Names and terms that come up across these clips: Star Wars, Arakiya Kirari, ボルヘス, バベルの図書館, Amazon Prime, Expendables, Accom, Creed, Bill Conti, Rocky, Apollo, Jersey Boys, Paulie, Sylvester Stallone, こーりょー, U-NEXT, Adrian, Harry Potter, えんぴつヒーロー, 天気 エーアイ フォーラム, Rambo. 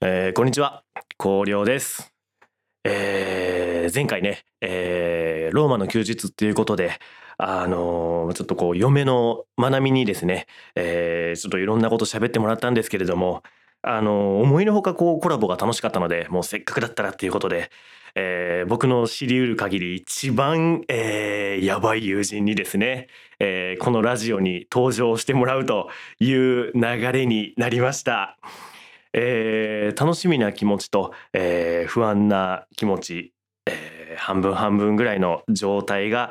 こんにちは、光良です。前回ね、ローマの休日っていうことでちょっとこう嫁のまなみにですね、ちょっといろんなこと喋ってもらったんですけれども、思いのほかこうコラボが楽しかったので、もうせっかくだったらっていうことで、僕の知り得る限り一番、やばい友人にですね、このラジオに登場してもらうという流れになりました。楽しみな気持ちと、不安な気持ち、半分半分ぐらいの状態が、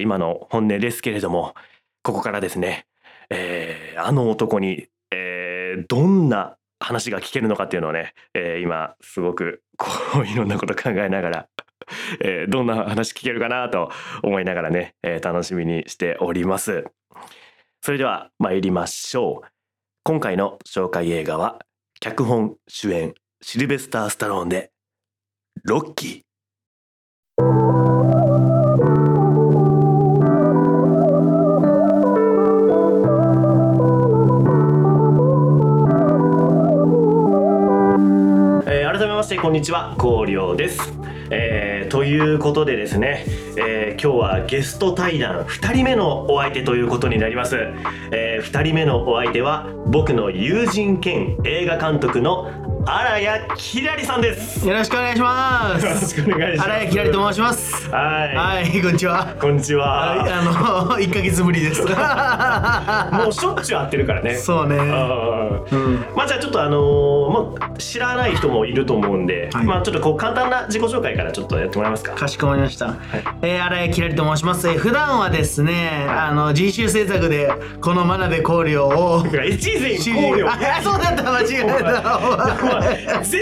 今の本音ですけれども、ここからですね、あの男に、どんな話が聞けるのかっていうのをね、今すごくこういろんなこと考えながらどんな話聞けるかなと思いながらね、楽しみにしております。それでは参りましょう。今回の紹介映画は脚本・主演シルベスター・スタローンでロッキー。改めましてこんにちは、光良です。ということでですね、今日はゲスト対談2人目のお相手ということになります。2人目のお相手は僕の友人兼映画監督の荒谷きらりさんです。よろしくお願いします。荒谷きらりと申します。はい、こんにちは。こんにちは。1ヶ月ぶりですもうしょっちゅう会ってるからね。そうね。まあじゃあちょっと知らない人もいると思うんで、はい、まあちょっとこう簡単な自己紹介からちょっとやってもらえますか。かしこまりました。荒谷きらりと申します。普段はですね、人種制作でこの真鍋光良をそうだった、間違えた全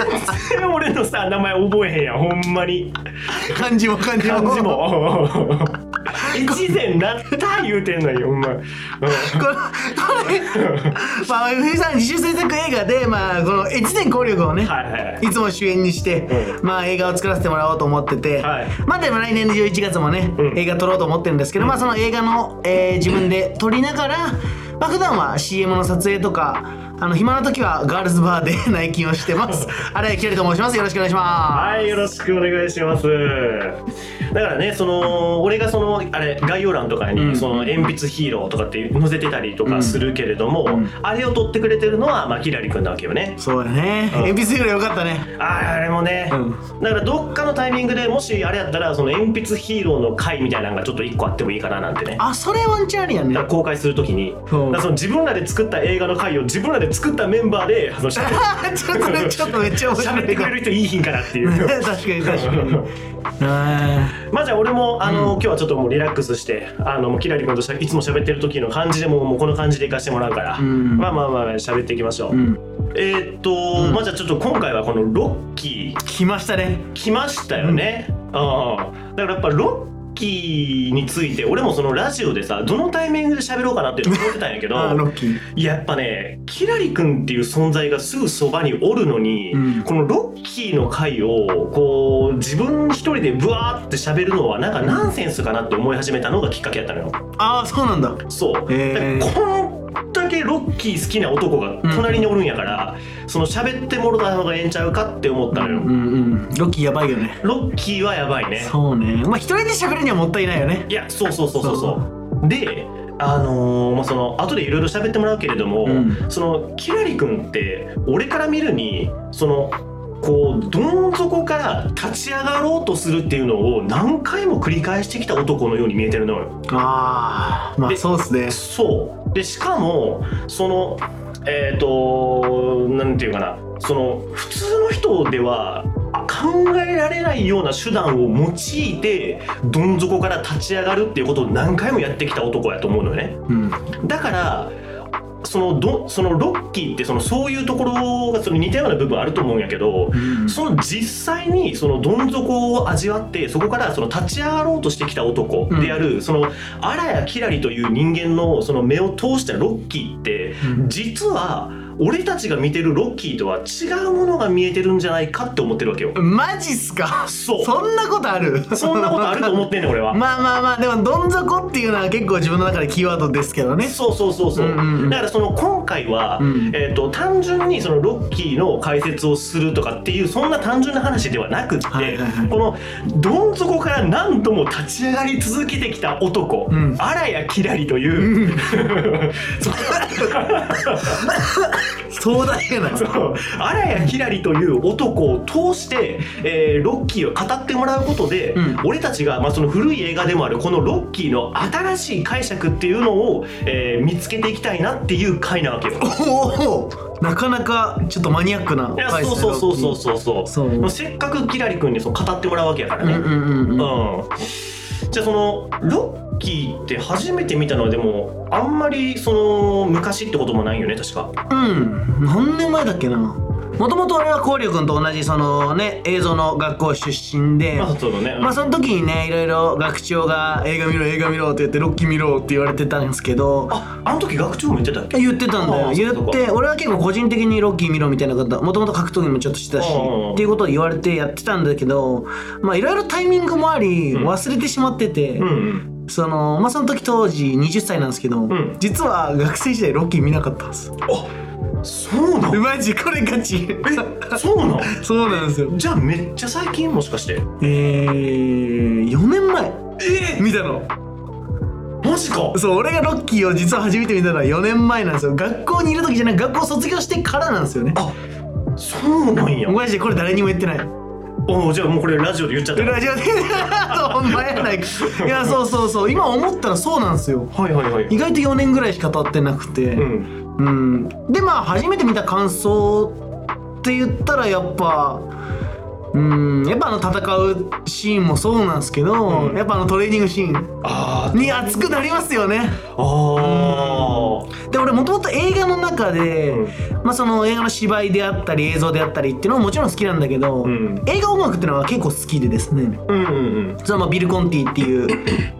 然俺のさ名前覚えへんやん、ほんまに。漢字も一前だった言うてんのに、ほんま。まあ藤井さん自主制作映画で、まあこの越前光良君をね、いつも主演にして、まあ映画を作らせてもらおうと思ってて、まあでも来年の11月もね、映画撮ろうと思ってるんですけど、まあその映画の、自分で撮りながら、まあ普段は CM の撮影とか。暇な時はガールズバーで内勤をしてます荒谷きらりと申します。よろしくお願いします。はい、よろしくお願いします。だからね、俺が概要欄とかに鉛筆ヒーローとかって載せてたりとかするけれども、あれを撮ってくれてるのはきらりくんなわけよね。そうだね、鉛筆ヒーローよかったね。あれもね、だからどっかのタイミングでもしあれやったら鉛筆ヒーローの回みたいなのがちょっと1個あってもいいかななんてね。あ、それワンチャンありやね。公開するときに自分らで作った映画の回を自分らで作ったメンバーでちょっとめっちゃ面白い。喋ってくれる人いいひんかなっていう確かにまあじゃあ俺も今日はちょっともうリラックスして、きらり君といつも喋ってる時の感じでもうこの感じでいかしてもらうから、まあ喋っていきましょう。まあじゃあちょっと今回はこのロッキー来ましたね。来ましたよね。だからやっぱロッキーについて俺もラジオでさどのタイミングで喋ろうかなって思ってたんやけどロッキーやっぱね、きらりくんっていう存在がすぐそばにおるのに、このロッキーの回をこう自分一人でブワーって喋るのはなんかナンセンスかなって思い始めたのがきっかけやったのよ。ああ、そうなんだ。そう、こんだけロッキー好きな男が隣におるんやから、喋ってもろた方がええんちゃうかって思ったのよ。ロッキーやばいよね。ロッキーはやばいね。そうね。まあ一人で喋るにはもったいないよね。いや、そう。で、後でいろいろ喋ってもらうけれども、きらりくんって俺から見るにこうどん底から立ち上がろうとするっていうのを何回も繰り返してきた男のように見えてるのよ。ああ、まあそうですね。そう。でしかもなんていうかな、普通の人では考えられないような手段を用いてどん底から立ち上がるっていうことを何回もやってきた男やと思うのよね。だから。ロッキーってそういうところが似たような部分あると思うんやけど、実際にどん底を味わってそこから立ち上がろうとしてきた男である、荒谷きらりという人間の目を通したロッキーって、実は俺たちが見てるロッキーとは違うものが見えてるんじゃないかって思ってるわけよ。マジっすか。そう。そんなことある？そんなことあると思ってんねん俺は。まあまあまあ、でもどん底っていうのは結構自分の中でキーワードですけどね。そうそうそうそう。だからその今回は、単純にそのロッキーの解説をするとかっていうそんな単純な話ではなくって、このどん底から何度も立ち上がり続けてきた男、あらやきらりという、壮大なそうあらやきらりという男を通して、ロッキーを語ってもらうことで、俺たちが、その古い映画でもあるこのロッキーの新しい解釈っていうのを、見つけていきたいなっていう回なわけよ。おー、なかなかちょっとマニアックな回数。そうそうそうそうそうそう。せっかくキラリ君にそう語ってもらうわけやからね。じゃあそのロッキーって初めて見たのはでもあんまりその昔ってこともないよね確か。何年前だっけな。もともと俺はコウリュウ君と同じそのね映像の学校出身で、その時にねいろいろ学長が映画見ろ映画見ろって言ってロッキー見ろって言われてたんですけど、あの時学長も言ってたっけ。言ってたんだよ。言って俺は結構個人的にロッキー見ろみたいなこともともと格闘技もちょっとしてたしっていうことを言われてやってたんだけど、まあいろいろタイミングもあり忘れてしまってて、その時当時20歳なんですけど、実は学生時代ロッキー見なかったんです。そうなの？マジこれガチ。そうなの？そうなんですよ。じゃあめっちゃ最近もしかして。4年前。見たの。マジか。そう、俺がロッキーを実は初めて見たのは4年前なんですよ。学校にいる時じゃない、学校卒業してからなんですよね。あ、そうなんや。マジでこれ誰にも言ってない。じゃあもうこれラジオで言っちゃった。ラジオで。ほんまやないか。いやそうそうそう。今思ったらそうなんですよ。はいはいはい。意外と4年ぐらいしか経ってなくて。で初めて見た感想って言ったらやっぱ戦うシーンもそうなんですけど、やっぱトレーニングシーンに熱くなりますよね。で俺もともと映画の中で、その映画の芝居であったり映像であったりっていうのももちろん好きなんだけど、映画音楽っていうのは結構好きでですね、それはビル・コンティっていう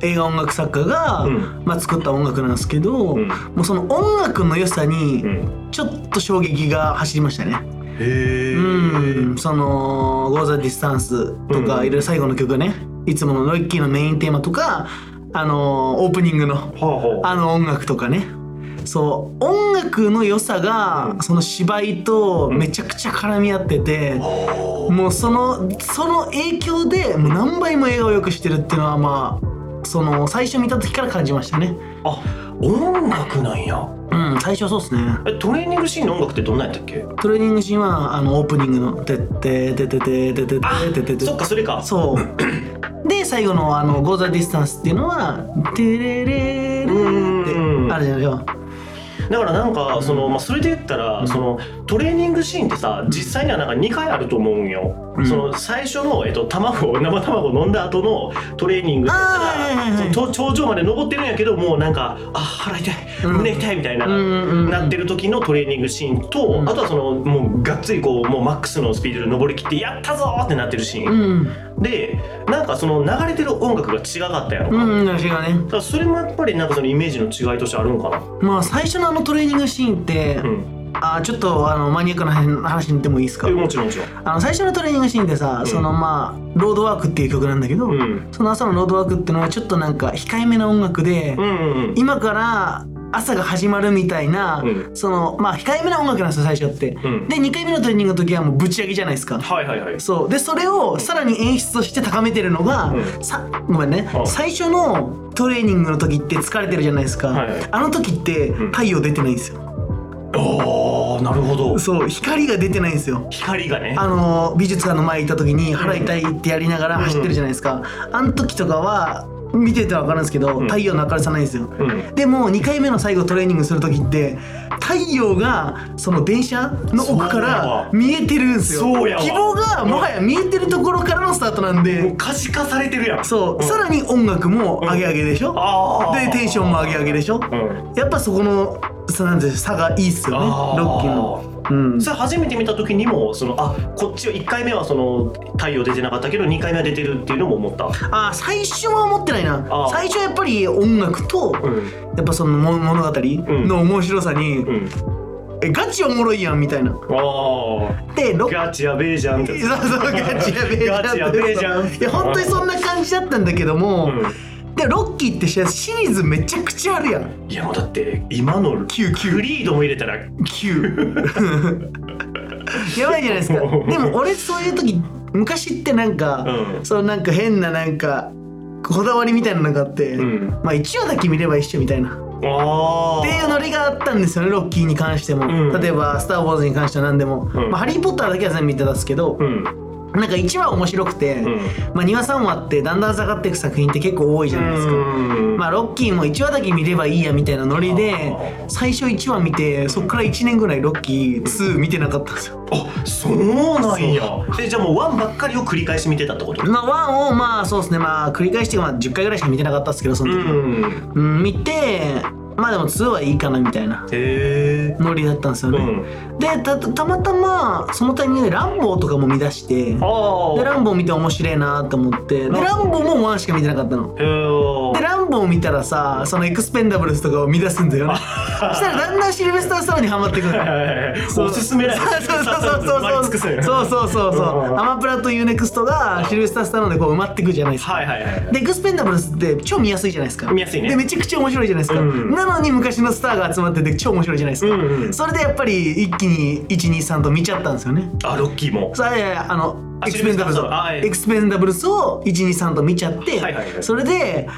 映画音楽作家が、作った音楽なんですけど、もうその音楽の良さにちょっと衝撃が走りましたね。その「Go the Distance」とかいろいろ最後の曲ね、いつものロッキーのメインテーマとか、オープニングの、あの音楽とかね。そう音楽の良さが、その芝居とめちゃくちゃ絡み合ってて、もうその影響でもう何倍も映画を良くしてるっていうのは、その最初見た時から感じましたね。音楽なんや。最初そうっすね。トレーニングシーンの音楽ってどんなんやったっけ？トレーニングシーンはオープニングのてっててててててててて。そっかそれか。そう。で最後のGo the Distanceっていうのはてれれれってあるじゃないか。だからなんかそれで言ったらトレーニングシーンってさ、実際にはなんか2回あると思うんよ。その最初の生卵飲んだ後のトレーニングだったら頂上まで登ってるんやけど、もうなんか腹痛い胸痛いみたいななってる時のトレーニングシーンと、あとはもうがっつりもうマックスのスピードで登りきってやったぞってなってるシーンで、なんかその流れてる音楽が違かったやろか。だからそれもやっぱりなんかそのイメージの違いとしてあるんかな。最初のトレーニングシーンって、ちょっとマニアックな話にでもいいですか？もちろんもちろん。最初のトレーニングシーンってさ、ロードワークっていう曲なんだけど、その朝のロードワークっていうのはちょっとなんか控えめな音楽で、今から朝が始まるみたいな、控えめな音楽なんですよ最初って。で2回目のトレーニングの時はもうぶち上げじゃないですか。そうでそれをさらに演出として高めてるのが、最初のトレーニングの時って疲れてるじゃないですか。あの時って太陽出てないんですよ。なるほど。そう光が出てないんですよ。光がね。美術館の前行った時に腹痛いってやりながら走ってるじゃないですか。あの時とかは。見てて分かるんですけど、太陽の明るさないんですよ。でも2回目の最後トレーニングする時って太陽がその電車の奥から見えてるんですよ。希望がもはや見えてるところからのスタートなんで、もう可視化されてるやん。さらに音楽も上げ上げでしょ、でテンションも上げ上げでしょ、やっぱそこの差がいいっすよねロッキーの。それ初めて見た時にもこっちは1回目はその太陽出てなかったけど2回目は出てるっていうのも思った。最初は思ってないな。最初はやっぱり音楽と、やっぱその物語の面白さにガチおもろいやんみたいな。でガチやべえじゃんってそうそうガチやべえじゃんガチやべえじゃんいや本当にそんな感じだったんだけども、うん、でロッキーってシリーズめちゃくちゃあるやん。いやもうだって今のフリードも入れたら9 やばいじゃないですか。でも俺そういう時昔ってなんか、うん、そのなんか変ななんかこだわりみたいなのがあって、うん、まあ1話だけ見れば一緒みたいなっていうノリがあったんですよね。ロッキーに関しても、うん、例えばスターウォーズに関しては何でも、うんまあ、ハリーポッターだけは全部見てたんですけど、うん、なんか1話面白くて、うんまあ、2話3話ってだんだん下がっていく作品って結構多いじゃないですか。まあロッキーも1話だけ見ればいいやみたいなノリで最初1話見てそっから1年ぐらいロッキー2見てなかったんですよ。あ、そうなんや。でじゃあもう1ばっかりを繰り返し見てたってこと？まあ1をまあそうですねまあ繰り返してまあ10回ぐらいしか見てなかったんですけどその時は、うん、見てまあでも2はいいかなみたいなノリだったんですよね、うん、で たまたまそのタイミングでランボーとかも見出してでランボー見て面白いなと思ってでランボーも1しか見てなかったのでランボーを見たらさそのエクスペンダブルスとかを見出すんだよねしたらだんだんシルベスター・スタローンにハマってくるおすすめだよそうアマプラとユーネクストがシルベスター・スタローンでこう埋まってくじゃないですか、はいはいはい、でエクスペンダブルスって超見やすいじゃないですか。見やすいね。でめちゃくちゃ面白いじゃないですか、うんなのに昔のスターが集まってて超面白いじゃないですか、うんうん、それでやっぱり一気に 1,2,3 と見ちゃったんですよね。あ、ロッキーもそういやいやエクスペンダブルスを 1,2,3 と見ちゃって、はいはいはい、それで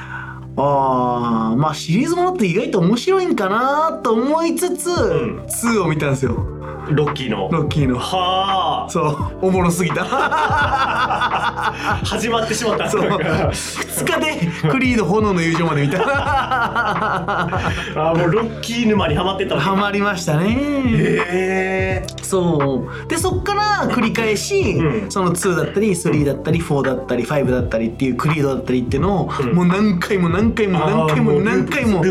まあシリーズものって意外と面白いんかなと思いつつ、うん、2を見たんですよ。ロッキーのはあそうおもろすぎた始まってしまったそう2日でクリード炎の友情まで見たあもうロッキー沼にハマってた。ハマりましたね。へえそうでそっから繰り返し、うん、その2だったり3だったり4だったり5だったりっていうクリードだったりっていうのを、うん、もう何回もルー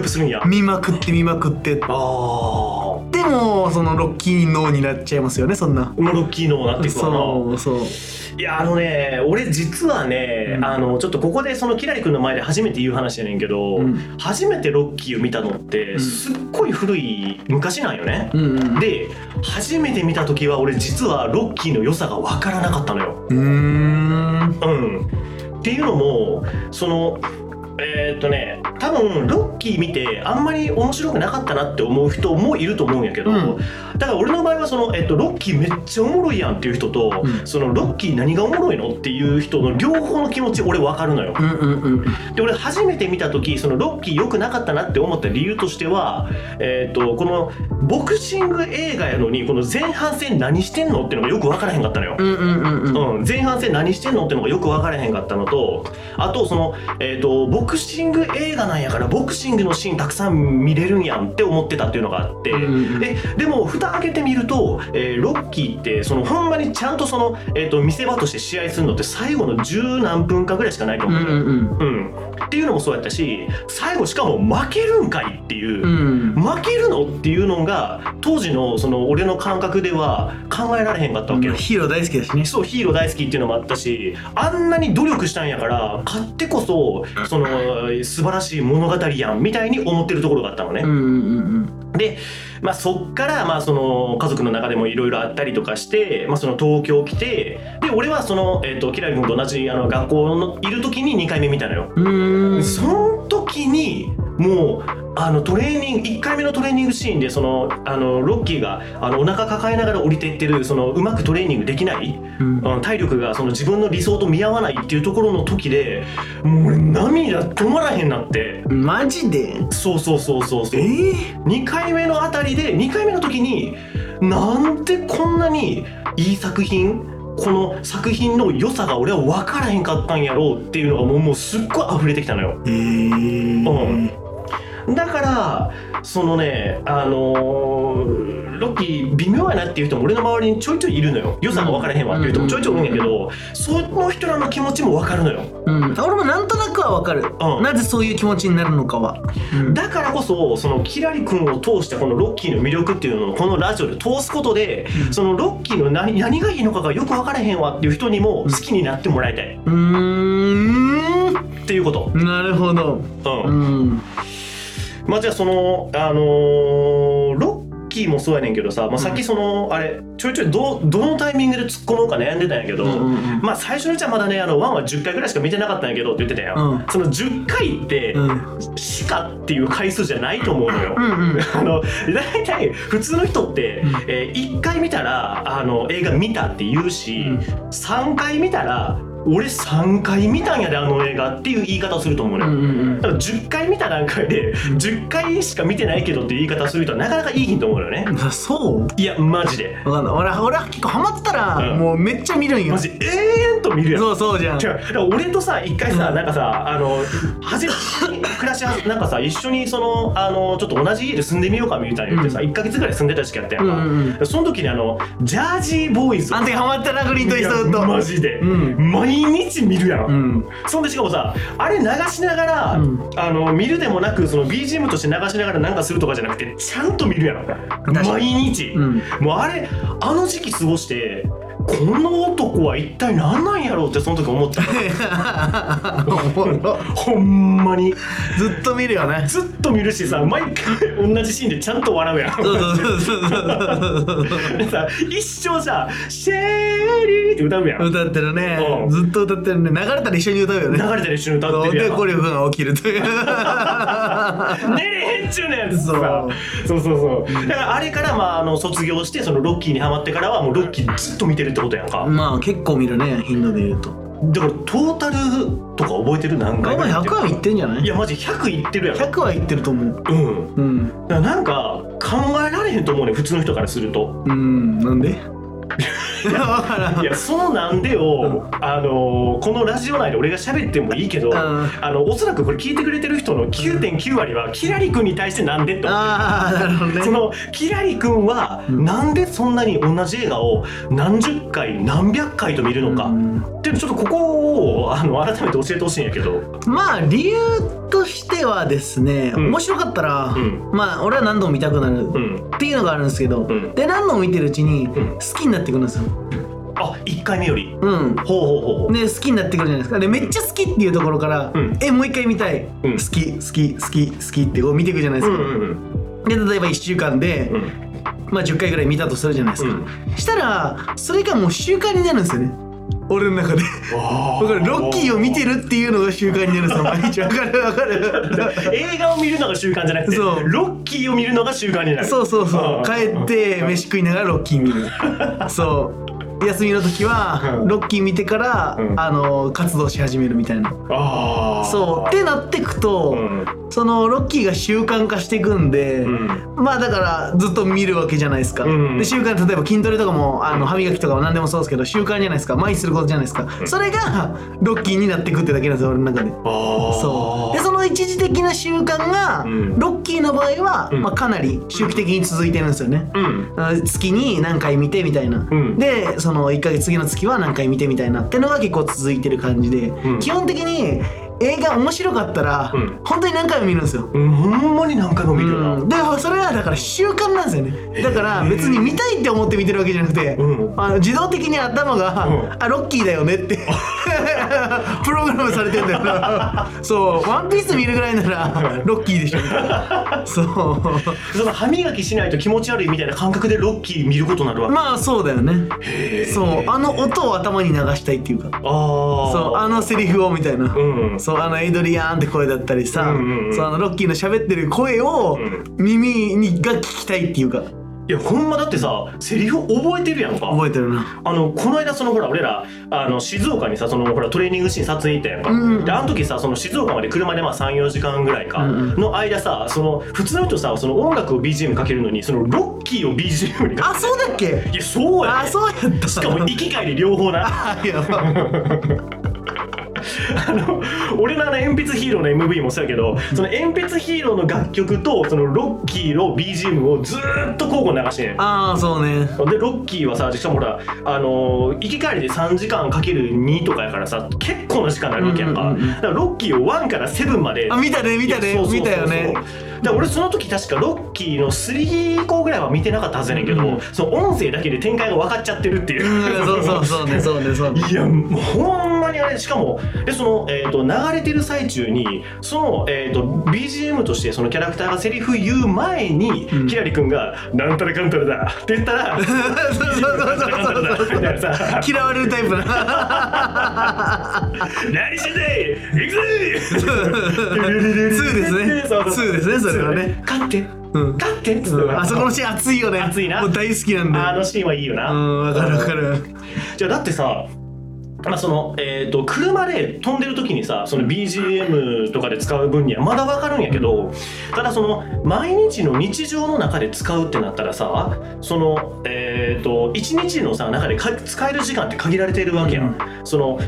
プするんや。見まくってでもそのロッキー脳になっちゃいますよね。そんなロッキー脳なってくるかな。そういや俺実はね、うん、ちょっとここでそのキラリ君の前で初めて言う話やねんけど、うん、初めてロッキーを見たのってすっごい古い昔なんよね、うんうん、で初めて見た時は俺実はロッキーの良さが分からなかったのよ。うんっていうのもその多分ロッキー見てあんまり面白くなかったなって思う人もいると思うんやけど、うん、だから俺の場合はその、ロッキーめっちゃおもろいやんっていう人と、うん、そのロッキー何がおもろいのっていう人の両方の気持ち俺分かるのよ、うんうんうん、で俺初めて見た時そのロッキー良くなかったなって思った理由としては、このボクシング映画やのにこの前半戦何してんのってのがよく分からへんかったのよ、うんうんうんうん、前半戦何してんのってのがよく分からへんかったのとあとその、ボクシング映画なんやからボクシングのシーンたくさん見れるんやんって思ってたっていうのがあって、うん、でも蓋開けてみると、ロッキーってそのほんまにちゃんとその、見せ場として試合するのって最後の十何分間ぐらいしかないと思う、うんうんうん、っていうのもそうやったし最後しかも負けるんかいっていう、うん、負けるのっていうのが当時のその俺の感覚では考えられへんかったわけよ、うん、ヒーロー大好きだしね。そうヒーロー大好きっていうのもあったしあんなに努力したんやから勝ってこそその素晴らしい物語やんみたいに思ってるところがあったのね、うんうんうん、で、まあ、そっから、まあ、その家族の中でもいろいろあったりとかして、まあ、その東京来てで俺はその、キラリ君と同じ学校のいる時に2回目見たのよ。その時にもうトレーニング1回目のトレーニングシーンでそのロッキーがお腹抱えながら降りていってるそのうまくトレーニングできない、うん、体力がその自分の理想と見合わないっていうところの時でもう俺涙止まらへんなってマジでそう、2回目のあたりで2回目の時になんでこんなにいい作品この作品の良さが俺は分からへんかったんやろうっていうのがもうすっごい溢れてきたのよ。うん、だからそのねロッキー微妙やなっていう人も俺の周りにちょいちょいいるのよ。良さが分からへんわっていう人もちょいちょいいるんやけど、うんうんうん、その人らの気持ちも分かるのよ、うん、俺もなんとなくは分かる、うん、なぜそういう気持ちになるのかは、うん、だからこそそのキラリ君を通してこのロッキーの魅力っていうのをこのラジオで通すことで、うん、そのロッキーの 何がいいのかがよく分からへんわっていう人にも好きになってもらいたい、っていうこと。なるほど、うん、まあじゃあそのロッキーもそうやねんけどさ、まあ、さっきその、うん、あれちょいちょい どのタイミングで突っ込もうか悩んでたんやけど、うんうんうん、まあ最初のうちはまだねあの1は10回ぐらいしか見てなかったんやけどって言ってたやん、うん、その10回って、うん、しかっていう回数じゃないと思うのよ、うんうん、あの大体普通の人って、うん、1回見たらあの映画見たって言うし、うん、3回見たら俺3回見たんやであの映画っていう言い方をすると思うね、うんうん、だから10回見た段階で10回しか見てないけどっていう言い方をする人はなかなかいいひんと思うよね。そう？いやマジで分かんない。俺は結構ハマってたら、うん、もうめっちゃ見るんよマジ永遠と見るやん。そうじゃん。だから俺とさ一回さ、うん、なんかさあの初めに暮らしなんかさ一緒にそのあのちょっと同じ家で住んでみようかみたいな言ってさ、うん、1ヶ月ぐらい住んでた時期やったやんか、うんうん、その時にあのジャージーボーイズあん時ハマってたなグリーンとイソウとマジで、うん毎日見るやろ、うん、そんでしかもさあれ流しながら、うん、あの見るでもなくその BGM として流しながらなんかするとかじゃなくてちゃんと見るやろ毎日、うん、もうあれあの時期過ごしてこの男は一体何なんやろうってその時思ったほんまにずっと見るよね。ずっと見るしさ毎回同じシーンでちゃんと笑うやん。さ一生さシェリーって歌うやん。歌ってるね、うん、ずっと歌ってるね。流れたら一緒に歌うよね。流れたら一緒に歌ってるやん。でコリフが起きるという寝れへんちゅうねん。そうだからあれから、まあ、あの卒業してそのロッキーにハマってからはもうロッキーずっと見てるってことやんか。まあ結構見るね頻度で言うと。だからトータルとか覚えてる何回か100はいってんじゃない。いやマジ100いってるやん。100はいってると思う。うんうん。だからなんか考えられへんと思うね普通の人からすると。うんなんでいやそのなんでを、うん、このラジオ内で俺が喋ってもいいけど、うん、おそらくこれ聞いてくれてる人の 9.9 割はキラリ君に対してなんでって思ってる、ね、そのキラリ君はなんでそんなに同じ映画を何十回何百回と見るのか、うん、でちょっとここを改めて教えてほしいんやけど。まあ理由としてはですね、うん、面白かったら、うん、まあ俺は何度も見たくなるっていうのがあるんですけど、うん、で何度も見てるうちに好きになってくるんですよ。あ、1回目より。うん。ほう。で好きになってくるじゃないですか。でめっちゃ好きっていうところから、うん、もう一回見たい、うん、好きってこう見ていくじゃないですか、うんうんうん、で例えば1週間で、うん、まあ10回ぐらい見たとするじゃないですか、うん、したらそれがもう習慣になるんですよね俺の中で。わかる。ロッキーを見てるっていうのが習慣になるんですよ毎日。わかる映画を見るのが習慣じゃなくてそうロッキーを見るのが習慣になる。そう帰って飯食いながらロッキー見るそう休みの時はロッキー見てから、うん、活動し始めるみたいな。あそうってなってくと、うん、そのロッキーが習慣化していくんで、うん、まあだからずっと見るわけじゃないですか、うん、で習慣例えば筋トレとかも歯磨きとかも何でもそうですけど習慣じゃないですか。毎日することじゃないですか、うん、それがロッキーになっていくってだけなんですよ俺の中で。あそうでその一時的な習慣が、うん、ロッキーの場合は、うんまあ、かなり周期的に続いてるんですよね、うん、月に何回見てみたいな、うん、でその1ヶ月次の月は何回見てみたいなってのが結構続いてる感じで、うん、基本的に映画面白かったら、うん、本当に何回も見るんですよ、うん、ほんまに何回も見るな、うん、でそれはだから習慣なんですよね。だから別に見たいって思って見てるわけじゃなくて、自動的に頭が、うん、あロッキーだよねってプログラムされてるんだよなそうワンピース見るぐらいならロッキーでしょみたいなその歯磨きしないと気持ち悪いみたいな感覚でロッキー見ることになるわけ。まあそうだよね。そう音を頭に流したいっていうかそうセリフをみたいな、うんそうエイドリアンって声だったりさ、うんうん、そうロッキーの喋ってる声を耳にが聞きたいっていうか。いやほんまだってさセリフ覚えてるやんか。覚えてるな。この間そのほら俺ら静岡にさそのほらトレーニングシーン撮影行ったやんか、うん、であの時さその静岡まで車でまあ 3,4 時間ぐらいかの間さその普通の人さその音楽を BGM かけるのにそのロッキーを BGM にかける。あそうだっけ。いやそうやね。あそうやった。しかも行き帰り両方なやば俺の鉛筆ヒーローの MV もそうやけどその鉛筆ヒーローの楽曲とそのロッキーの BGM をずーっと交互に流してん。あーそうね。でロッキーはさしかもほら行き帰りで3時間かける2とかやからさ結構な時間になるわけやんか、うんうんうん、だからロッキーを1から7まで。あ見たねそうそう見たよね。だから俺その時確かロッキーの3以降ぐらいは見てなかったはずやねんけど、うん、その音声だけで展開が分かっちゃってるっていう、うん、そうねいやもうほんまにあれしかもでその、流れてる最中にその、BGM としてそのキャラクターがセリフ言う前に、うん、キラリ君がなんたらかんたらだって言ったら嫌われるタイプな何してんだい行くぜ2ですね2ですねそれはね勝ってうん、だってってあそこのシーン熱いよね熱いなもう大好きなんだあのシーンはいいよなうん分かる分かるじゃあだってさまあその車で飛んでる時にさその BGM とかで使う分にはまだ分かるんやけど、うん、ただその毎日の日常の中で使うってなったらさその一日のさ中で使える時間って限られてるわけやん、うん、その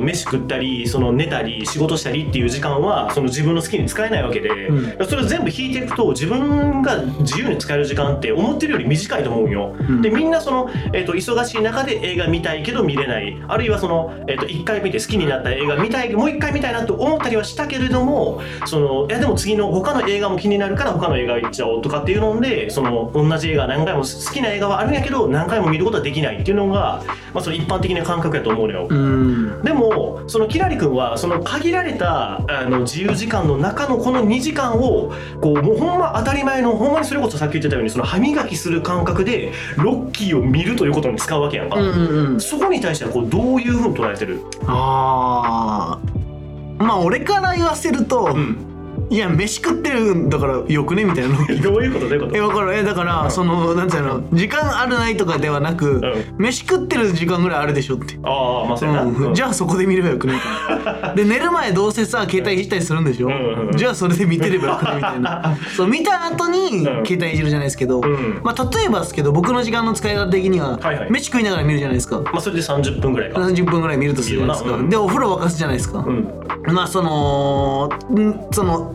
飯食ったりその寝たり仕事したりっていう時間はその自分の好きに使えないわけで、うん、それを全部引いていくと自分が自由に使える時間って思ってるより短いと思うんよ、うん、でみんなその忙しい中で映画見たいけど見れないあるいはその1回見て好きになった映画見たいもう1回見たいなと思ったりはしたけれどもそのいやでも次の他の映画も気になるから他の映画行っちゃおうとかっていうのでその同じ映画何回も好きな映画はあるんやけど何回も見ることはできないっていうのが、まあ、その一般的な感覚やと思うのようんでもそのキラリ君はその限られた自由時間の中のこの2時間をこうもうほんま当たり前のほんまにそれこそさっき言ってたようにその歯磨きする感覚でロッキーを見るということに使うわけやんか、うんうんうん、そこに対してはこうどういうふうに捉えてるああまあ俺から言わせると、うん、いや飯食ってるんだからよくねみたいなどういうことどういうこと分かるだから、うん、そのなんていうの時間あるないとかではなく、うん、飯食ってる時間ぐらいあるでしょってああまあそうやな、うん、じゃあそこで見ればよくねみたいなで寝る前どうせさ携帯いじったりするんでしょ、うんうんうん、じゃあそれで見てればよくねみたいなそう見た後に携帯いじるじゃないですけど、うんまあ、例えばですけど僕の時間の使い方的には、はいはい、飯食いながら見るじゃないですかまあそれで30分ぐらいか30分ぐらい見るとするじゃないですか、うん、でお風呂沸かすじゃないですか、うん、まあその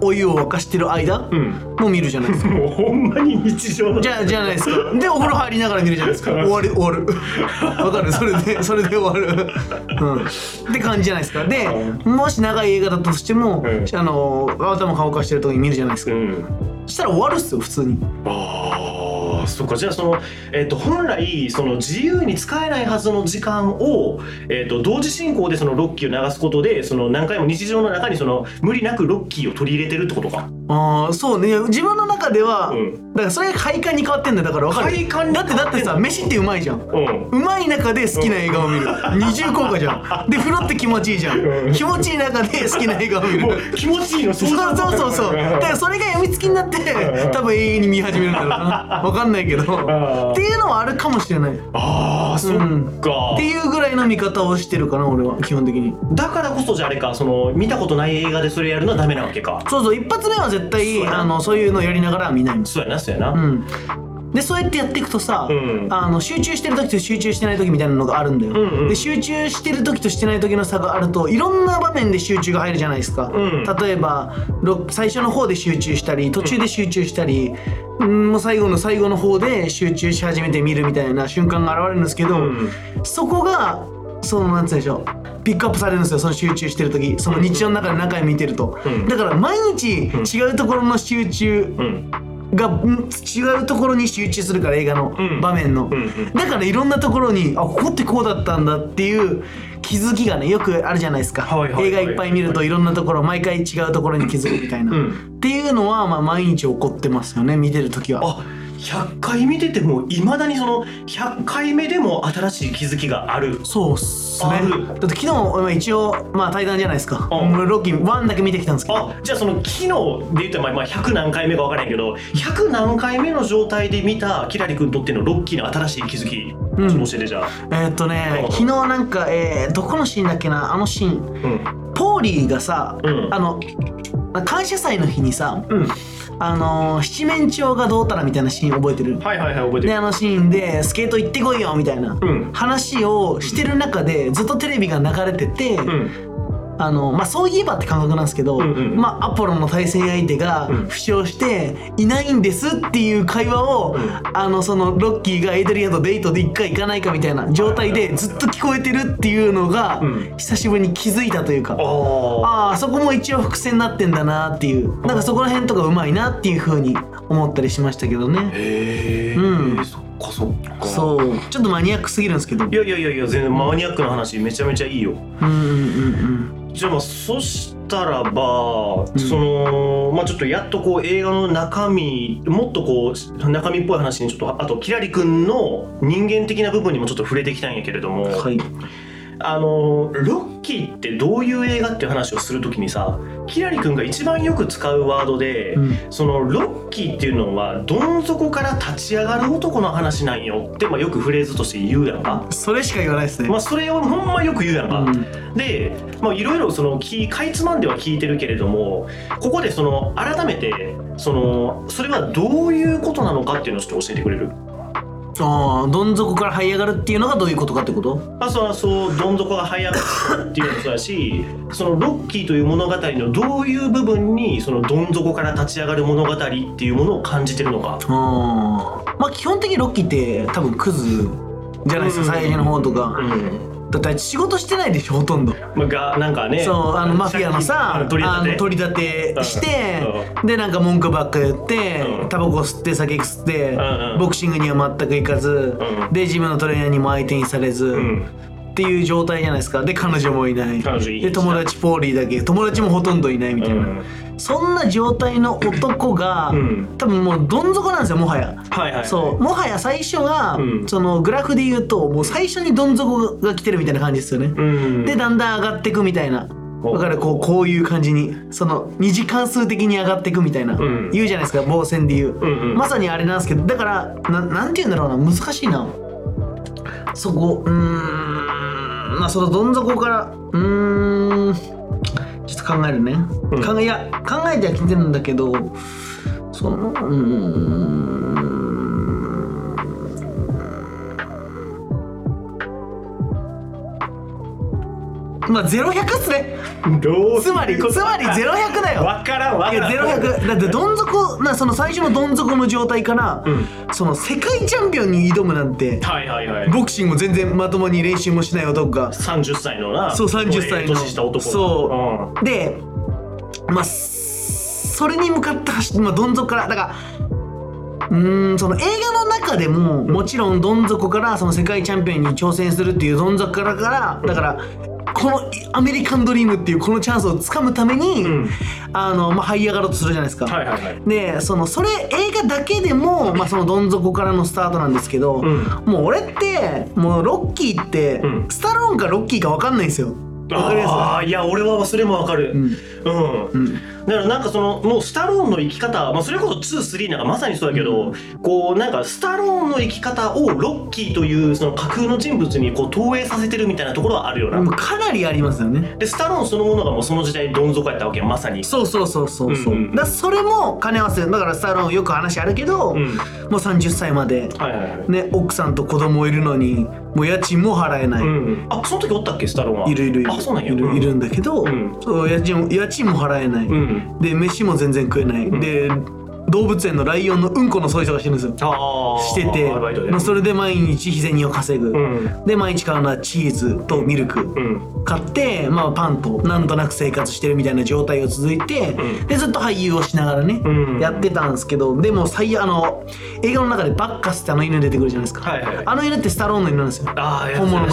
お湯を沸かしてる間、うん、も見るじゃないですかもうほんまに日常だじゃないですかでお風呂入りながら見るじゃないですか終わるわかるそれで終わる、うん、って感じじゃないですかでもし長い映画だとしても、うん、頭乾かしてる時に見るじゃないですか、うん、したら終わるっすよ普通にそっかじゃあその、本来その自由に使えないはずの時間を、同時進行でそのロッキーを流すことでその何回も日常の中にその無理なくロッキーを取り入れてるってことかああそうね自分の中では、うん、だからそれが快感に変わってんだよだから分かる快感にだってさ飯ってうまいじゃん、うん、うまい中で好きな映画を見る、うん、二重効果じゃんで風呂って気持ちいいじゃん、うん、気持ちいい中で好きな映画を見るもう気持ちいいのそうだからそれが病みつきになって多分永遠に見始めるんだろうな分かんないけどっていうのはあるかもしれないあー、うん、そっかっていうぐらいの見方をしてるかな俺は基本的にだからこそじゃあれかその見たことない映画でそれやるのはダメなわけかそう一発目は絶対そういうのやりながら見ないもんそうやな、うんでそうやってやっていくとさ、うん、集中してる時と集中してない時みたいなのがあるんだよ、うんうん、で集中してる時としてない時の差があるといろんな場面で集中が入るじゃないですか、うん、例えば最初の方で集中したり途中で集中したり、うん、もう最後の方で集中し始めて見るみたいな瞬間が現れるんですけど、うん、そこがそのなんて言うんでしょうピックアップされるんですよその集中してる時その日常の中で何回見てると、うん、だから毎日違うところの集中、うんが違うところに集中するから映画の、うん、場面の、うんうん、だからいろんなところにあここってこうだったんだっていう気づきがねよくあるじゃないですか、はいはいはい、映画いっぱい見るといろんなところ毎回違うところに気づくみたいな、うん、っていうのはまあ毎日起こってますよね見てるときはあ100回見ててもいまだにその100回目でも新しい気づきがあるそうっすねだって昨日一応まあ対談じゃないですかロッキー1だけ見てきたんですけどあじゃあその昨日で言ったらまあ100何回目か分からないけど100何回目の状態で見たキラリ君とってのロッキーの新しい気づき、うん、教えてじゃあ昨日なんかどこのシーンだっけなあのシーン、うん、ポーリーがさ、うん、感謝祭の日にさ、うん七面鳥がどうたらみたいなシーン覚えてる？はいはいはい覚えてる。でシーンでスケート行ってこいよみたいな話をしてる中でずっとテレビが流れてて、うん、まあそういえばって感覚なんですけど、うんうん、まあアポロの対戦相手が負傷していないんですっていう会話を、うん、そのロッキーがエイドリアとデートで行くか行かないかみたいな状態でずっと聞こえてるっていうのが久しぶりに気づいたというか、うん、あそこも一応伏線になってんだなっていうなんかそこら辺とかうまいなっていう風に思ったりしましたけどね。へー、うん、そっかそっか。そうちょっとマニアックすぎるんですけど。いや全然マニアックな話めちゃめちゃいいよ。うんうんうんうん。じゃあまあそしたらば、うん、そのまあちょっとやっとこう映画の中身もっとこう中身っぽい話にちょっとあとキラリ君の人間的な部分にもちょっと触れていきたいんやけれども、はい、ロッキーってどういう映画っていう話をするときにさ、キラリ君が一番よく使うワードで、うん、そのロッキーっていうのはどん底から立ち上がる男の話なんよって、まあ、よくフレーズとして言うやんか。それしか言わないですね。まあ、それをほんまよく言うやんか、うん、で、まあ、いろいろそのかいつまんでは聞いてるけれども、ここでその改めてそれはどういうことなのかっていうのをちょっと教えてくれる？ああ、どん底から這い上がるっていうのがどういうことかってこと？まあ、そうどん底が這い上がるっていうのもそうだし、そのロッキーという物語のどういう部分にそのどん底から立ち上がる物語っていうものを感じてるのか。まあ基本的にロッキーって多分クズじゃないですか、最初の方とか。うんだって仕事してないでしょほとんど。がなんかね、そうマフィアのさ取り立てして、うん、でなんか文句ばっか言って、うん、タバコ吸って酒吸って、うん、ボクシングには全く行かず、うん、でジムのトレーナーにも相手にされず、うん、っていう状態じゃないですか。で彼女もいない。で友達ポーリーだけ、友達もほとんどいないみたいな。うんそんな状態の男が、うん、多分もうどん底なんですよもはや、はいはいはい、そうもはや最初は、うん、そのグラフで言うともう最初にどん底が来てるみたいな感じですよね、うん、でだんだん上がってくみたいな、だからこういう感じにその二次関数的に上がってくみたいな、うん、言うじゃないですか棒線で言う、うんうん、まさにあれなんですけど、だからなんて言うんだろうな、難しいなそこ、まあそのどん底からちょっと考えるね、うん、考えてはきてるんだけど、そのまあ0-100っすね。つまり0-100だよ。わからん。0-100だってどん底な、その最初のどん底の状態から、うん、その世界チャンピオンに挑むなんて、はいはいはい、ボクシングも全然まともに練習もしない男が、30歳のな、そう30歳の年下男が、そう、うん、で、まあそれに向かったまあどん底からだから。その映画の中でももちろんどん底からその世界チャンピオンに挑戦するっていうどん底からだからこのアメリカンドリームっていうこのチャンスをつかむために、うん、まあ這い上がろうとするじゃないですか、はいはいはい、でそれ映画だけでも、まあ、そのどん底からのスタートなんですけど、うん、もう俺ってもうロッキーって、うん、スタローンかロッキーか分かんないんですよ。あ、いや俺はそれもわかる、うん、うん、だからなんかそのもうスタローンの生き方、まあ、それこそ 2,3 なんかまさにそうだけど、うん、こうなんかスタローンの生き方をロッキーというその架空の人物にこう投影させてるみたいなところはあるよな。かなりありますよね。でスタローンそのものがもうその時代どん底やったわけよ、まさに。そう、うんうん、だそれも兼ね合わせる。だからスタローンよく話あるけど、うん、もう30歳まで、はいはいはいね、奥さんと子供いるのにもう家賃も払えない、うんうん、あその時おったっけスタローンは。いるあそうなんや、いるんだけど、うん、そう家賃も払えない、うん、で飯も全然食えない、うん、で動物園のライオンのうんこの掃除とかしてるんですよ、してて、まあ、それで毎日日銭を稼ぐ、うん、で毎日買うのはチーズとミルク、うん、買って、まあ、パンとなんとなく生活してるみたいな状態が続いて、うん、でずっと俳優をしながらね、うん、やってたんですけど、でも映画の中でバッカスって犬出てくるじゃないですか、はいはいはい、犬ってスタローンの犬なんですよ、本物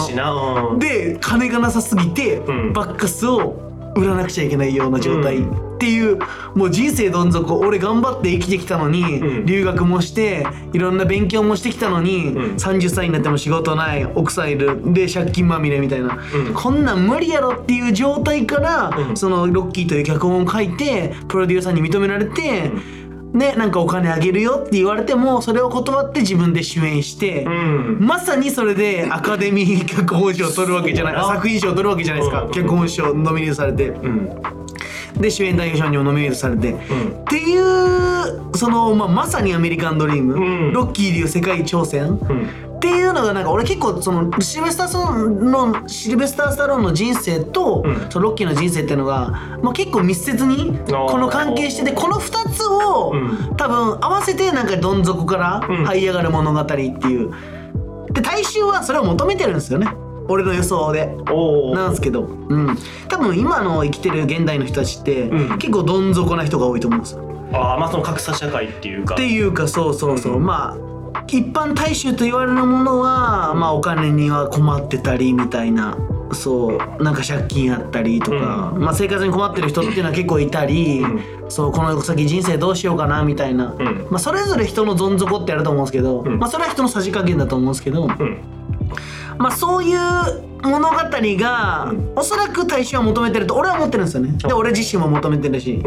の。で金がなさすぎて、うん、バッカスを売らなくちゃいけないような状態っていう、うん、もう人生どん底、俺頑張って生きてきたのに、うん、留学もしていろんな勉強もしてきたのに、うん、30歳になっても仕事ない、奥さんいる、で借金まみれみたいな、うん、こんなん無理やろっていう状態から、うん、そのロッキーという脚本を書いてプロデューサーに認められて、うんね、なんかお金あげるよって言われてもそれを断って自分で主演して、うん、まさにそれでアカデミー脚本賞を取るわけじゃない作品賞を取るわけじゃないですか、脚本賞ノミネートされて、うん、で主演男優賞にもノミネートされて、うん、っていうまさにアメリカンドリーム、うん、ロッキー流世界挑戦、うんっていうのがなんか俺結構シルベスター・スタローンの人生と、うん、そのロッキーの人生っていうのが、まあ、結構密接にこの関係してて、この2つを、うん、多分合わせてなんかどん底から這い上がる物語っていう、うん、で大衆はそれを求めてるんですよね、俺の予想でなんですけど、うん、多分今の生きてる現代の人たちって、うん、結構どん底な人が多いと思うんですよ。あ、まあその格差社会っていうかそう、うん、まあ一般大衆と言われるものは、まあ、お金には困ってたりみたいな、そうなんか借金あったりとか、まあ、生活に困ってる人っていうのは結構いたり、そうこの先人生どうしようかなみたいな、まあ、それぞれ人のどん底ってあると思うんですけど、まあ、それは人のさじ加減だと思うんですけど、まあ、そういう物語がおそらく大衆は求めてると俺は思ってるんですよね。で俺自身も求めてるし、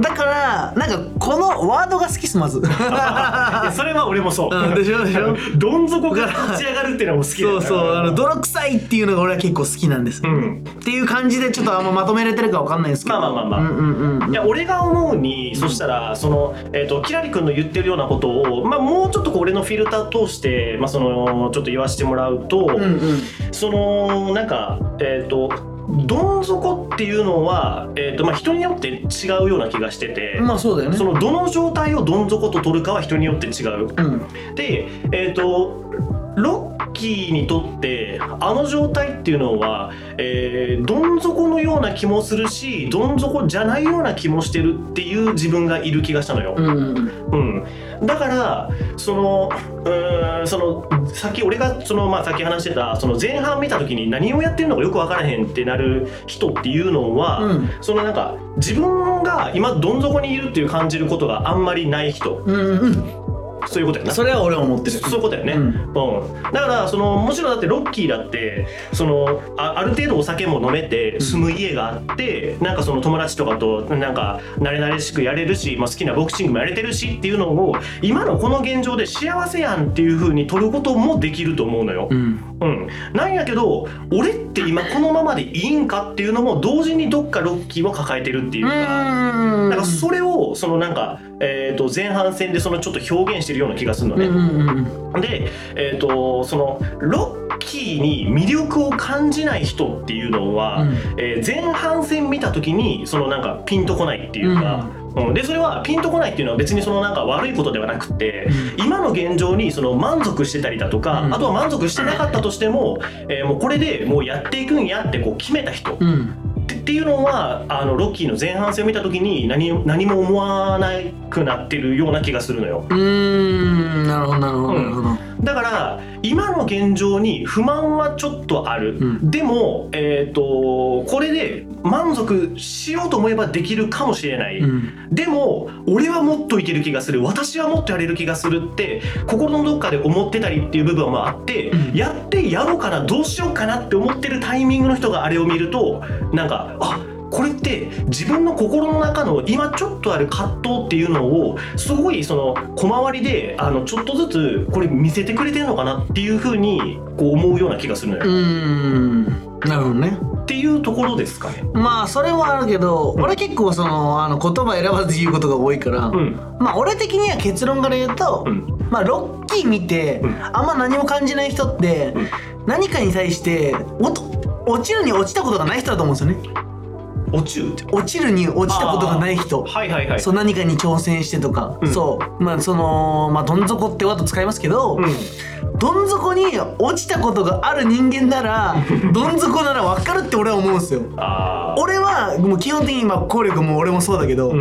だからなんかこのワードが好きっすまず。いやそれは俺もそう、でしょでしょ。どん底から立ち上がるっていうのも好きだよね。そうそう、あの泥臭いっていうのが俺は結構好きなんです、っていう感じでちょっとあんままとめれてるかわかんないですけど、まあまあまあまあ、いや俺が思うにそしたらその、きらりくんの言ってるようなことを、まあ、もうちょっとこう俺のフィルター通して、まあ、そのちょっと言わせてもらうと、そのなんかどん底っていうのは、まあ、人によって違うような気がしてて、まあそうだよね、そのどの状態をどん底と取るかは人によって違う、で、ロッキーにとってあの状態っていうのは、どん底のような気もするしどん底じゃないような気もしてるっていう自分がいる気がしたのよ、だからその先俺がその、まあ、先話してたその前半見た時に何をやってるのかよく分からへんってなる人っていうのは、そのなんか自分が今どん底にいるっていう感じることがあんまりない人、そういうことやな。それは俺は思ってる。そういうことやね。だからそのもちろんだってロッキーだってその ある程度お酒も飲めて住む家があって、なんかその友達とかとなんか慣れ慣れしくやれるし、まあ、好きなボクシングもやれてるしっていうのを今のこの現状で幸せやんっていう風に取ることもできると思うのよ。なんやけど俺って今このままでいいんかっていうのも同時にどっかロッキーを抱えてるっていうか、なんかそれをそのなんか、前半戦でそのちょっと表現してるような気がするのね。で、そのロッキーに魅力を感じない人っていうのは、前半戦見た時にそのなんかピンとこないっていうか、でそれはピンとこないっていうのは別にそのなんか悪いことではなくて、今の現状にその満足してたりだとか、あとは満足してなかったとしても、もうこれでもうやっていくんやってこう決めた人、っていうのはあのロッキーの前半戦を見た時に 何も思わなくなってるような気がするのよ。なるほどなるほどなるほど、だから今の現状に不満はちょっとある、でも、これで満足しようと思えばできるかもしれない、でも俺はもっといける気がする、私はもっとやれる気がするって心のどっかで思ってたりっていう部分もあって、やってやろうかなどうしようかなって思ってるタイミングの人があれを見るとなんかあこれって自分の心の中の今ちょっとある葛藤っていうのをすごいその小回りであのちょっとずつこれ見せてくれてるのかなっていうふうにこう思うような気がするのよ。なるほどねっていうところですかね。まあそれはあるけど、俺結構そのあの言葉選ばず言うことが多いから、まあ俺的には結論から言うと、まあロッキー見て、あんま何も感じない人って、何かに対して落ちるに落ちたことがない人だと思うんですよね。落ちるに落ちたことがない人、そう何かに挑戦してとか、そうまあそのまあどん底ってワード使いますけど、どん底に落ちたことがある人間ならどん底なら分かるって俺は思うんですよ。俺はもう基本的にまあ効力も俺もそうだけど、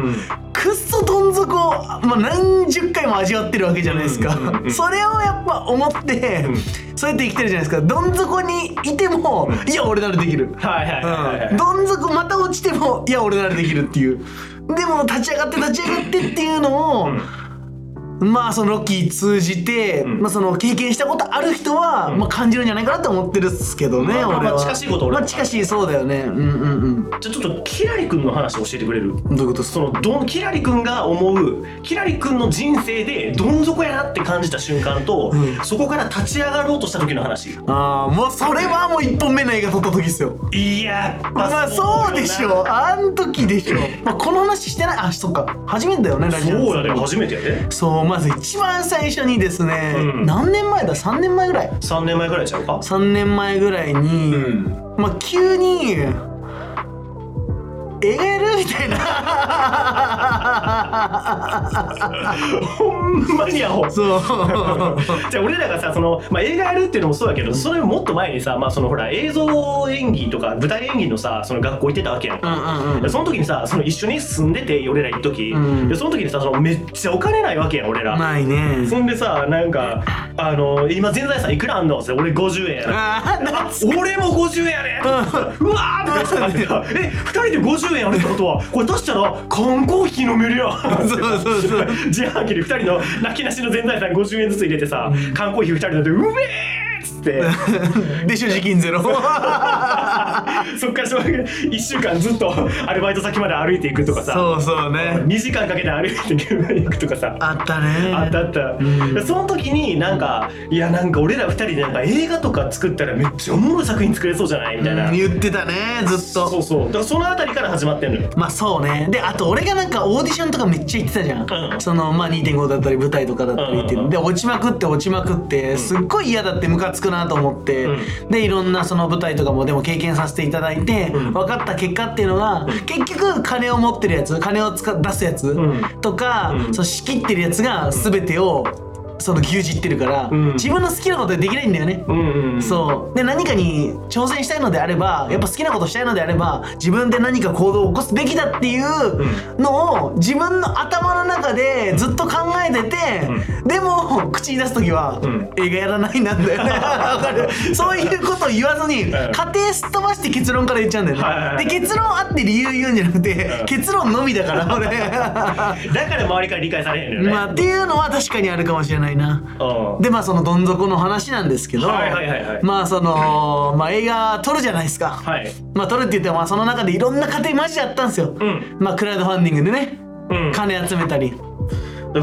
くっそどん底を、まあ、何十回も味わってるわけじゃないですか、それをやっぱ思って、そうやって生きてるじゃないですか。どん底にいても、いや俺ならできる、どん底また落ちてもいや俺ならできるっていう、でも立ち上がって立ち上がってっていうのを、まあそのロッキー通じて、まあその経験したことある人は、まあ感じるんじゃないかなと思ってるっすけどね、俺は。まあ近しいこと俺は。まあ近しい、そうだよね。じゃあちょっときらりくんの話教えてくれる？どういうこと？そのきらりくんが思うきらりくんの人生でどん底やなって感じた瞬間と、そこから立ち上がろうとした時の話。もうそれはもう1本目の映画撮った時っすよ。いや、まあそうでしょ。あん時でしょ。まあこの話してない。あ、そっか。初めてだよね。そうやね。初めてやね。そう。まず一番最初にですね、何年前だ3年前ぐらい3年前ぐらいちゃうか3年前ぐらいに、まあ急に映画やるみたいなほんまにアホそうじゃあ俺らがさその、まあ、映画やるっていうのもそうだけどそれもっと前にさ、まあ、そのほら映像演技とか舞台演技のさその学校行ってたわけやんか、うんうんうん、その時にさその一緒に住んでて俺ら行っとき、うん、でその時にさそのめっちゃお金ないわけやん俺らないねそんでさなんか今全財産いくらあんのって俺50円やな俺も50円やねうわーってなってたえ2人で50円あるってことはこれ出したら缶コーヒー飲めるやんそうそうそう自販機に2人のなきなしの全財産50円ずつ入れてさ缶コーヒー2人飲んでうめえっつってで所持金ゼロそっから1週間ずっとアルバイト先まで歩いていくとかさそうそうね2時間かけて歩いていくとかさあったねあったあった、うん、その時になんかいやなんか俺ら2人でなんか映画とか作ったらめっちゃおもろい作品作れそうじゃないみたいな、うん、言ってたねずっとそうそうだからそのあたりから始まってんのよまあそうねであと俺がなんかオーディションとかめっちゃ行ってたじゃん、うん、そのまあ 2.5 だったり舞台とかだったりって、うんうんうん、で落ちまくってすっごい嫌だってムカつくなと思って、うん、でいろんなその舞台とかもでも経験させていただいて分かった結果っていうのが結局金を持ってるやつ金を出すやつとかその仕切ってるやつが全てをその牛耳ってるから、うん、自分の好きなことできないんだよね、うんうんうん、そうで何かに挑戦したいのであればやっぱ好きなことしたいのであれば自分で何か行動を起こすべきだっていうのを自分の頭の中でずっと考えてて、うん、でも口に出すときは、うん、映画やらないなんだよねわかるそういうことを言わずに仮定すっ飛ばして結論から言っちゃうんだよね、はいはいはい、で結論あって理由言うんじゃなくて、はい、結論のみだから俺だから周りから理解されへんよね、まあ、っていうのは確かにあるかもしれないなでまあそのどん底の話なんですけど、はいはいはいはい、まあその、まあ、映画撮るじゃないですか、はい、まあ撮るって言ってもまあその中でいろんな過程マジであったんですよ、うん、まあクラウドファンディングでね、うん、金集めたり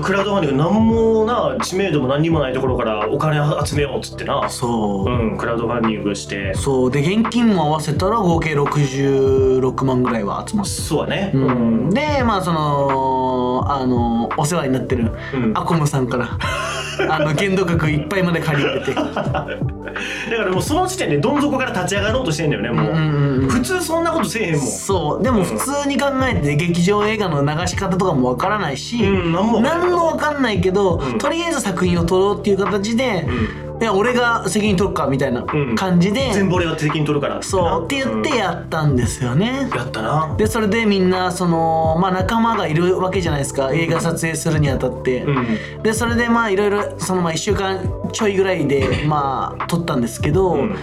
クラウドファンディングなんもな知名度も何にもないところからお金集めようっつってなそう、うん、クラウドファンディングしてそうで現金も合わせたら合計66万ぐらいは集まってそうだね、うん、でまあそのお世話になってる、うん、アコムさんから限度額いっぱいまで借りれてだからもうその時点でどん底から立ち上がろうとしてんだよねもう、うんうん、普通そんなことせえへんもんそうでも普通に考えて、うん、劇場映画の流し方とかもわからないし、うん、何もわかんないけど、うん、とりあえず作品を撮ろうっていう形で、うん、いや俺が責任取るかみたいな感じで、うん、全部俺が責任取るからそうって言ってやったんですよね、うん、やったなでそれでみんなそのまあ仲間がいるわけじゃないですか映画撮影するにあたって、うん、でそれでまあいろいろそのまあ1週間ちょいぐらいでまあ撮ったんですけど、うん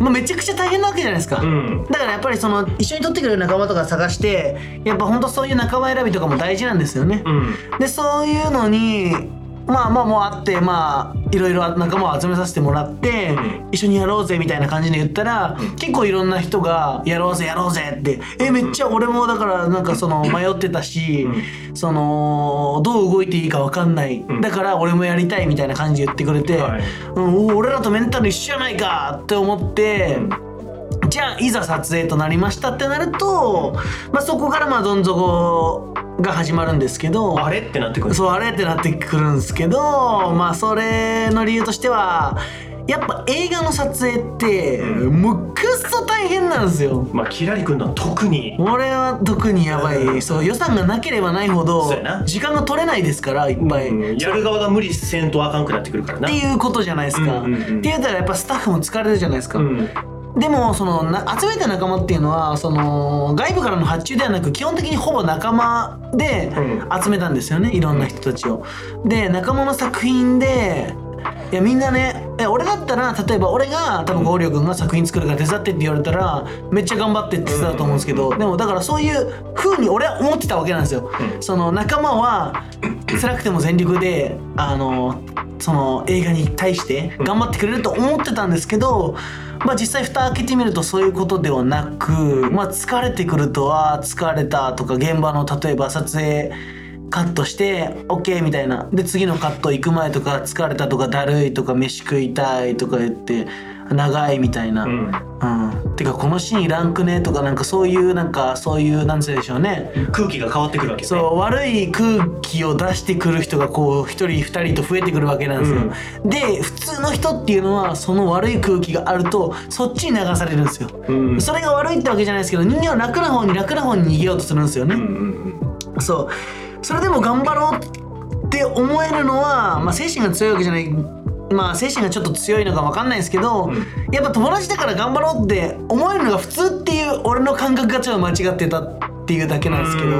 まあ、めちゃくちゃ大変なわけじゃないですか、うん、だからやっぱりその一緒に撮ってくれる仲間とか探してやっぱほんとそういう仲間選びとかも大事なんですよね、うん、でそういうのにまあまあもうあってまあいろいろ仲間を集めさせてもらって、うん、一緒にやろうぜみたいな感じで言ったら、うん、結構いろんな人がやろうぜって、うん、めっちゃ俺もだからなんかその迷ってたし、うん、そのどう動いていいか分かんない、うん、だから俺もやりたいみたいな感じで言ってくれて、はいうん、俺らとメンタル一緒じゃないかって思って、うん、じゃあいざ撮影となりましたってなると、まあ、そこからまあどん底が始まるんですけどあれってなってくるんですけどまあそれの理由としてはやっぱ映画の撮影ってもうクッソ大変なんですよまあキラリ君のは特に俺は特にやばいそう予算がなければないほど時間が取れないですからいっぱい、うん、やる側が無理せんとあかんくなってくるからなっていうことじゃないですか、うんうんうん、って言ったらやっぱスタッフも疲れるじゃないですか、うんでもその集めた仲間っていうのはその外部からの発注ではなく基本的にほぼ仲間で集めたんですよね、うん、いろんな人たちをで仲間の作品でいやみんなね俺だったら例えば俺が多分ゴーリョ君が作品作るから手伝ってって言われたらめっちゃ頑張って手伝うと思うんですけど、うんうんうん、でもだからそういう風に俺は思ってたわけなんですよ、うん、その仲間は辛くても全力でその映画に対して頑張ってくれると思ってたんですけど、まあ、実際蓋開けてみるとそういうことではなく、まあ、疲れてくるとは疲れたとか現場の例えば撮影カットして OK みたいなで次のカット行く前とか疲れたとかだるいとか飯食いたいとか言って長いみたいな、うんうん、てかこのシーンいらんくねとかなんかそういうなんて言うんでしょうね、空気が変わってくるわけね。そう悪い空気を出してくる人がこう一人二人と増えてくるわけなんですよ、うん、で普通の人っていうのはその悪い空気があるとそっちに流されるんですよ、うん、それが悪いってわけじゃないですけど人間は楽な方に逃げようとするんですよね、うんうんうん、そうそれでも頑張ろうって思えるのは、まあ、精神が強いわけじゃない、まあ精神がちょっと強いのか分かんないですけど、うん、やっぱ友達だから頑張ろうって思えるのが普通っていう俺の感覚がちょっと間違ってたっていうだけなんですけど、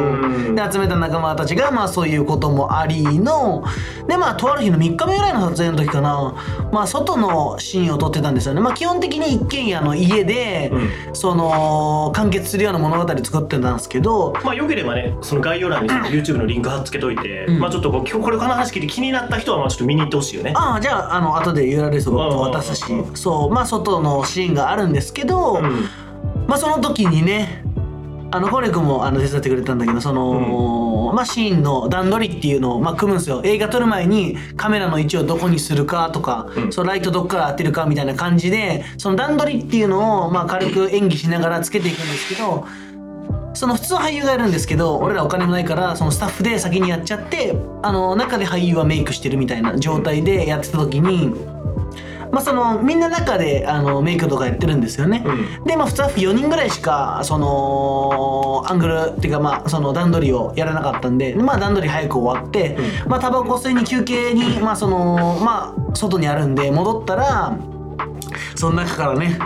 で集めた仲間たちがまあそういうこともありので、まあとある日の3日目ぐらいの撮影の時かな、まあ外のシーンを撮ってたんですよね。まあ基本的に一軒家の家で、うん、その完結するような物語作ってたんですけど、まあよければねその概要欄に YouTube のリンク貼っつけといて、うん、まあちょっとこうこれこの話聞いて気になった人はまあちょっと見に行ってほしいよね。ああじゃあ後で URL を渡すし、そうまあ外のシーンがあるんですけど、うん、まあその時にね。コレ君も手伝ってくれたんだけどその、うんまあ、シーンの段取りっていうのを、まあ、組むんですよ。映画撮る前にカメラの位置をどこにするかとか、うん、そのライトどっから当てるかみたいな感じでその段取りっていうのを、まあ、軽く演技しながらつけていくんですけど、その普通は俳優がやるんですけど俺らお金もないからそのスタッフで先にやっちゃって中で俳優はメイクしてるみたいな状態でやってた時に、まあ、みんな中でメイクとかやってるんですよね、うん、で、まあ、スタッフ4人ぐらいしかそのアングルっていうか、まあ、その段取りをやらなかったんで、まあ、段取り早く終わって、うんまあ、タバコ吸いに休憩に、まあまあ、外にあるんで戻ったらその中からね、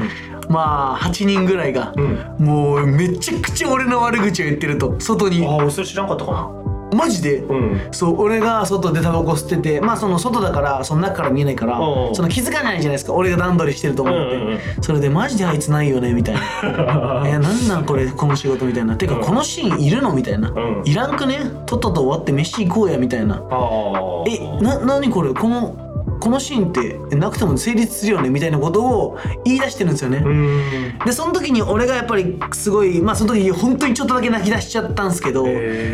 うん、まあ8人ぐらいが、うん、もうめちゃくちゃ俺の悪口を言ってると外に。ああそれ知らんかったかなマジで、うん、そう俺が外でタバコ吸ってて、まあその外だからその中から見えないから、うんうん、その気づかないじゃないですか俺が段取りしてると思って、うんうん、それでマジであいつないよねみたいななんなんこの仕事みたいな、てかこのシーンいるのみたいな、うん、いらんくねとっとと終わって飯行こうやみたいな、うん、何これこのシーンってなくても成立するよねみたいなことを言い出してるんですよね。でその時に俺がやっぱりすごい、まあその時本当にちょっとだけ泣き出しちゃったんですけど、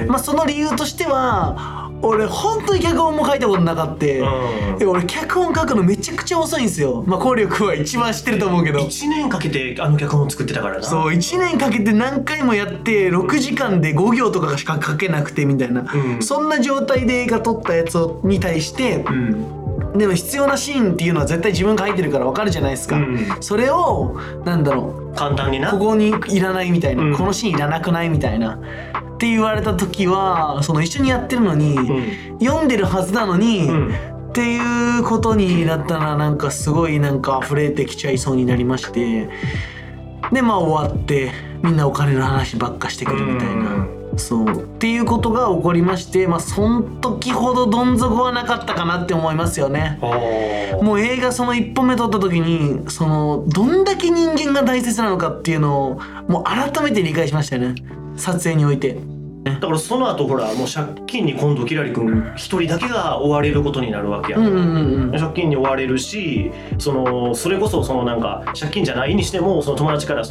まあその理由としては俺本当に脚本も書いたことなかった、うん、俺脚本書くのめちゃくちゃ遅いんですよ。まあ効力は一番知ってると思うけど1年かけて脚本作ってたからな。そう1年かけて何回もやって6時間で5行とかしか書けなくてみたいな、うん、そんな状態で映画撮ったやつに対して、うんでも必要なシーンっていうのは絶対自分が書いてるから分かるじゃないですか、うん、それをなんだろう簡単になここにいらないみたいな、うん、このシーンいらなくないみたいなって言われた時はその一緒にやってるのに、うん、読んでるはずなのに、うん、っていうことになったらなんかすごいなんか溢れてきちゃいそうになりまして、でまあ終わってみんなお金の話ばっかしてくるみたいな、うんそうっていうことが起こりまして、まあそん時ほどどん底はなかったかなって思いますよね。もう映画その1本目撮った時にそのどんだけ人間が大切なのかっていうのをもう改めて理解しましたよね撮影において。だからその後ほらもう借金に今度キラリ君一人だけが追われることになるわけや、うんうんうん、借金に追われるしそれこそなんか借金じゃないにしてもその友達から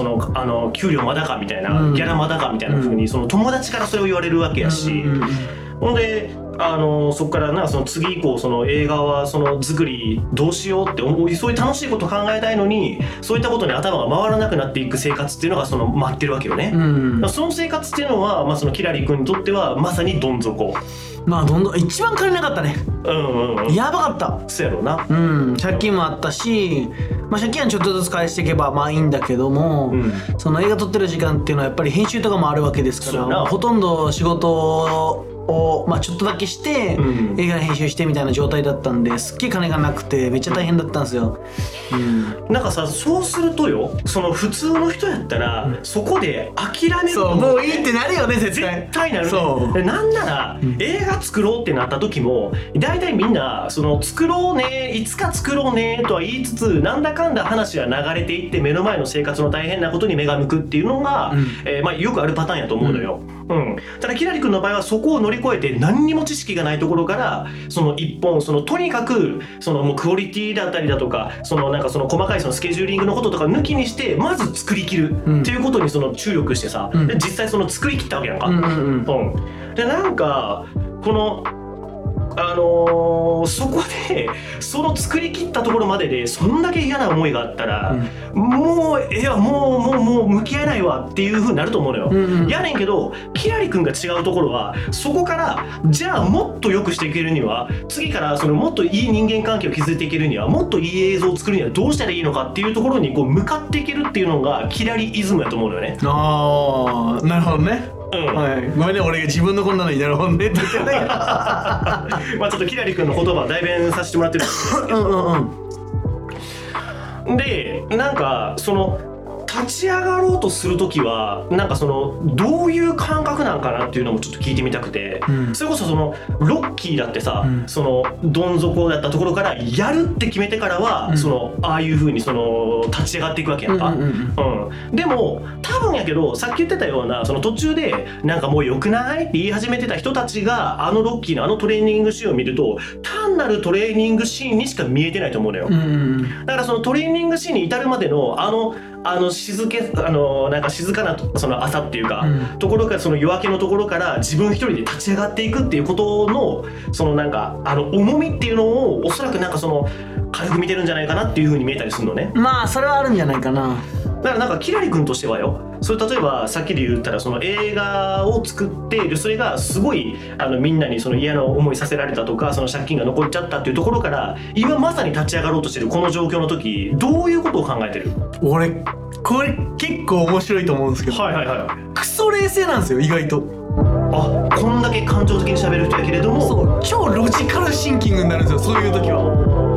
給料まだかみたいな、うん、ギャラまだかみたいな風にその友達からそれを言われるわけやし、うんうんうん、ほんでそこからなその次以降その映画はその作りどうしようって思いそういう楽しいことを考えたいのにそういったことに頭が回らなくなっていく生活っていうのが待ってるわけよね、うん、その生活っていうのは、まあ、そのキラリ君にとってはまさにどん底まあ一番借りなかったね、うんうんうん、やばかったそうやろうな、うん、借金もあったし、まあ、借金はちょっとずつ返していけばまあいいんだけども、うん、その映画撮ってる時間っていうのはやっぱり編集とかもあるわけですからほとんど仕事をまあ、ちょっとだけして、うん、映画編集してみたいな状態だったんですっげえ金がなくてめっちゃ大変だったんですよ、うん、なんかさそうするとよその普通の人やったら、うん、そこで諦めるともういいってなるよね絶対なるねそうなんなら、うん、映画作ろうってなった時も大体みんなその作ろうねいつか作ろうねとは言いつつなんだかんだ話が流れていって目の前の生活の大変なことに目が向くっていうのが、うんまあ、よくあるパターンやと思うのよ、うんうん、ただキラリ君の場合はそこを乗り越えて何にも知識がないところからその一本とにかくもうクオリティだったりだとかなんか細かいスケジューリングのこととか抜きにしてまず作り切るっていうことに注力してさ、うん、で実際作り切ったわけやんか、うんうんうんうん、でなんかこのそこでその作り切ったところまででそんだけ嫌な思いがあったら、うん、もう向き合えないわっていう風になると思うのよ、うんうん、やねんけどキラリ君が違うところはそこからじゃあもっと良くしていけるには次からそのもっといい人間関係を築いていけるにはもっといい映像を作るにはどうしたらいいのかっていうところにこう向かっていけるっていうのがキラリイズムやと思うのよね。あーなるほどね。うんはい、ごめんね俺が自分のこんなのになるほどねって言ってないけどまあちょっとキラリ君の言葉を代弁させてもらってるんですけどうん、でなんかその立ち上がろうとするときはなんかそのどういう感覚なんかなっていうのもちょっと聞いてみたくて、うん、それこそそのロッキーだってさ、うん、そのどん底だったところからやるって決めてからは、うん、そのああいう風にその立ち上がっていくわけやんか、うんうんうんうん、でも多分やけどさっき言ってたようなその途中でなんかもう良くないって言い始めてた人たちがあのロッキーのあのトレーニングシーンを見ると単なるトレーニングシーンにしか見えてないと思うのよ、うん、だからそのトレーニングシーンに至るまでのなんか静かなその朝っていうか、うん、ところからその夜明けのところから自分一人で立ち上がっていくっていうことのそのなんか重みっていうのをおそらくなんかその軽く見てるんじゃないかなっていう風に見えたりするのね。まあそれはあるんじゃないかな。だからなんかキラリ君としてはよ、それ例えばさっきで言ったらその映画を作っている、それがすごいみんなにその嫌な思いさせられたとかその借金が残っちゃったっていうところから今まさに立ち上がろうとしてるこの状況の時どういうことを考えてる？俺これ結構面白いと思うんですけど、はいはいはい、クソ冷静なんですよ意外と。あ、こんだけ感情的に喋る人やけれどもそう超ロジカルシンキングになるんですよそういう時は。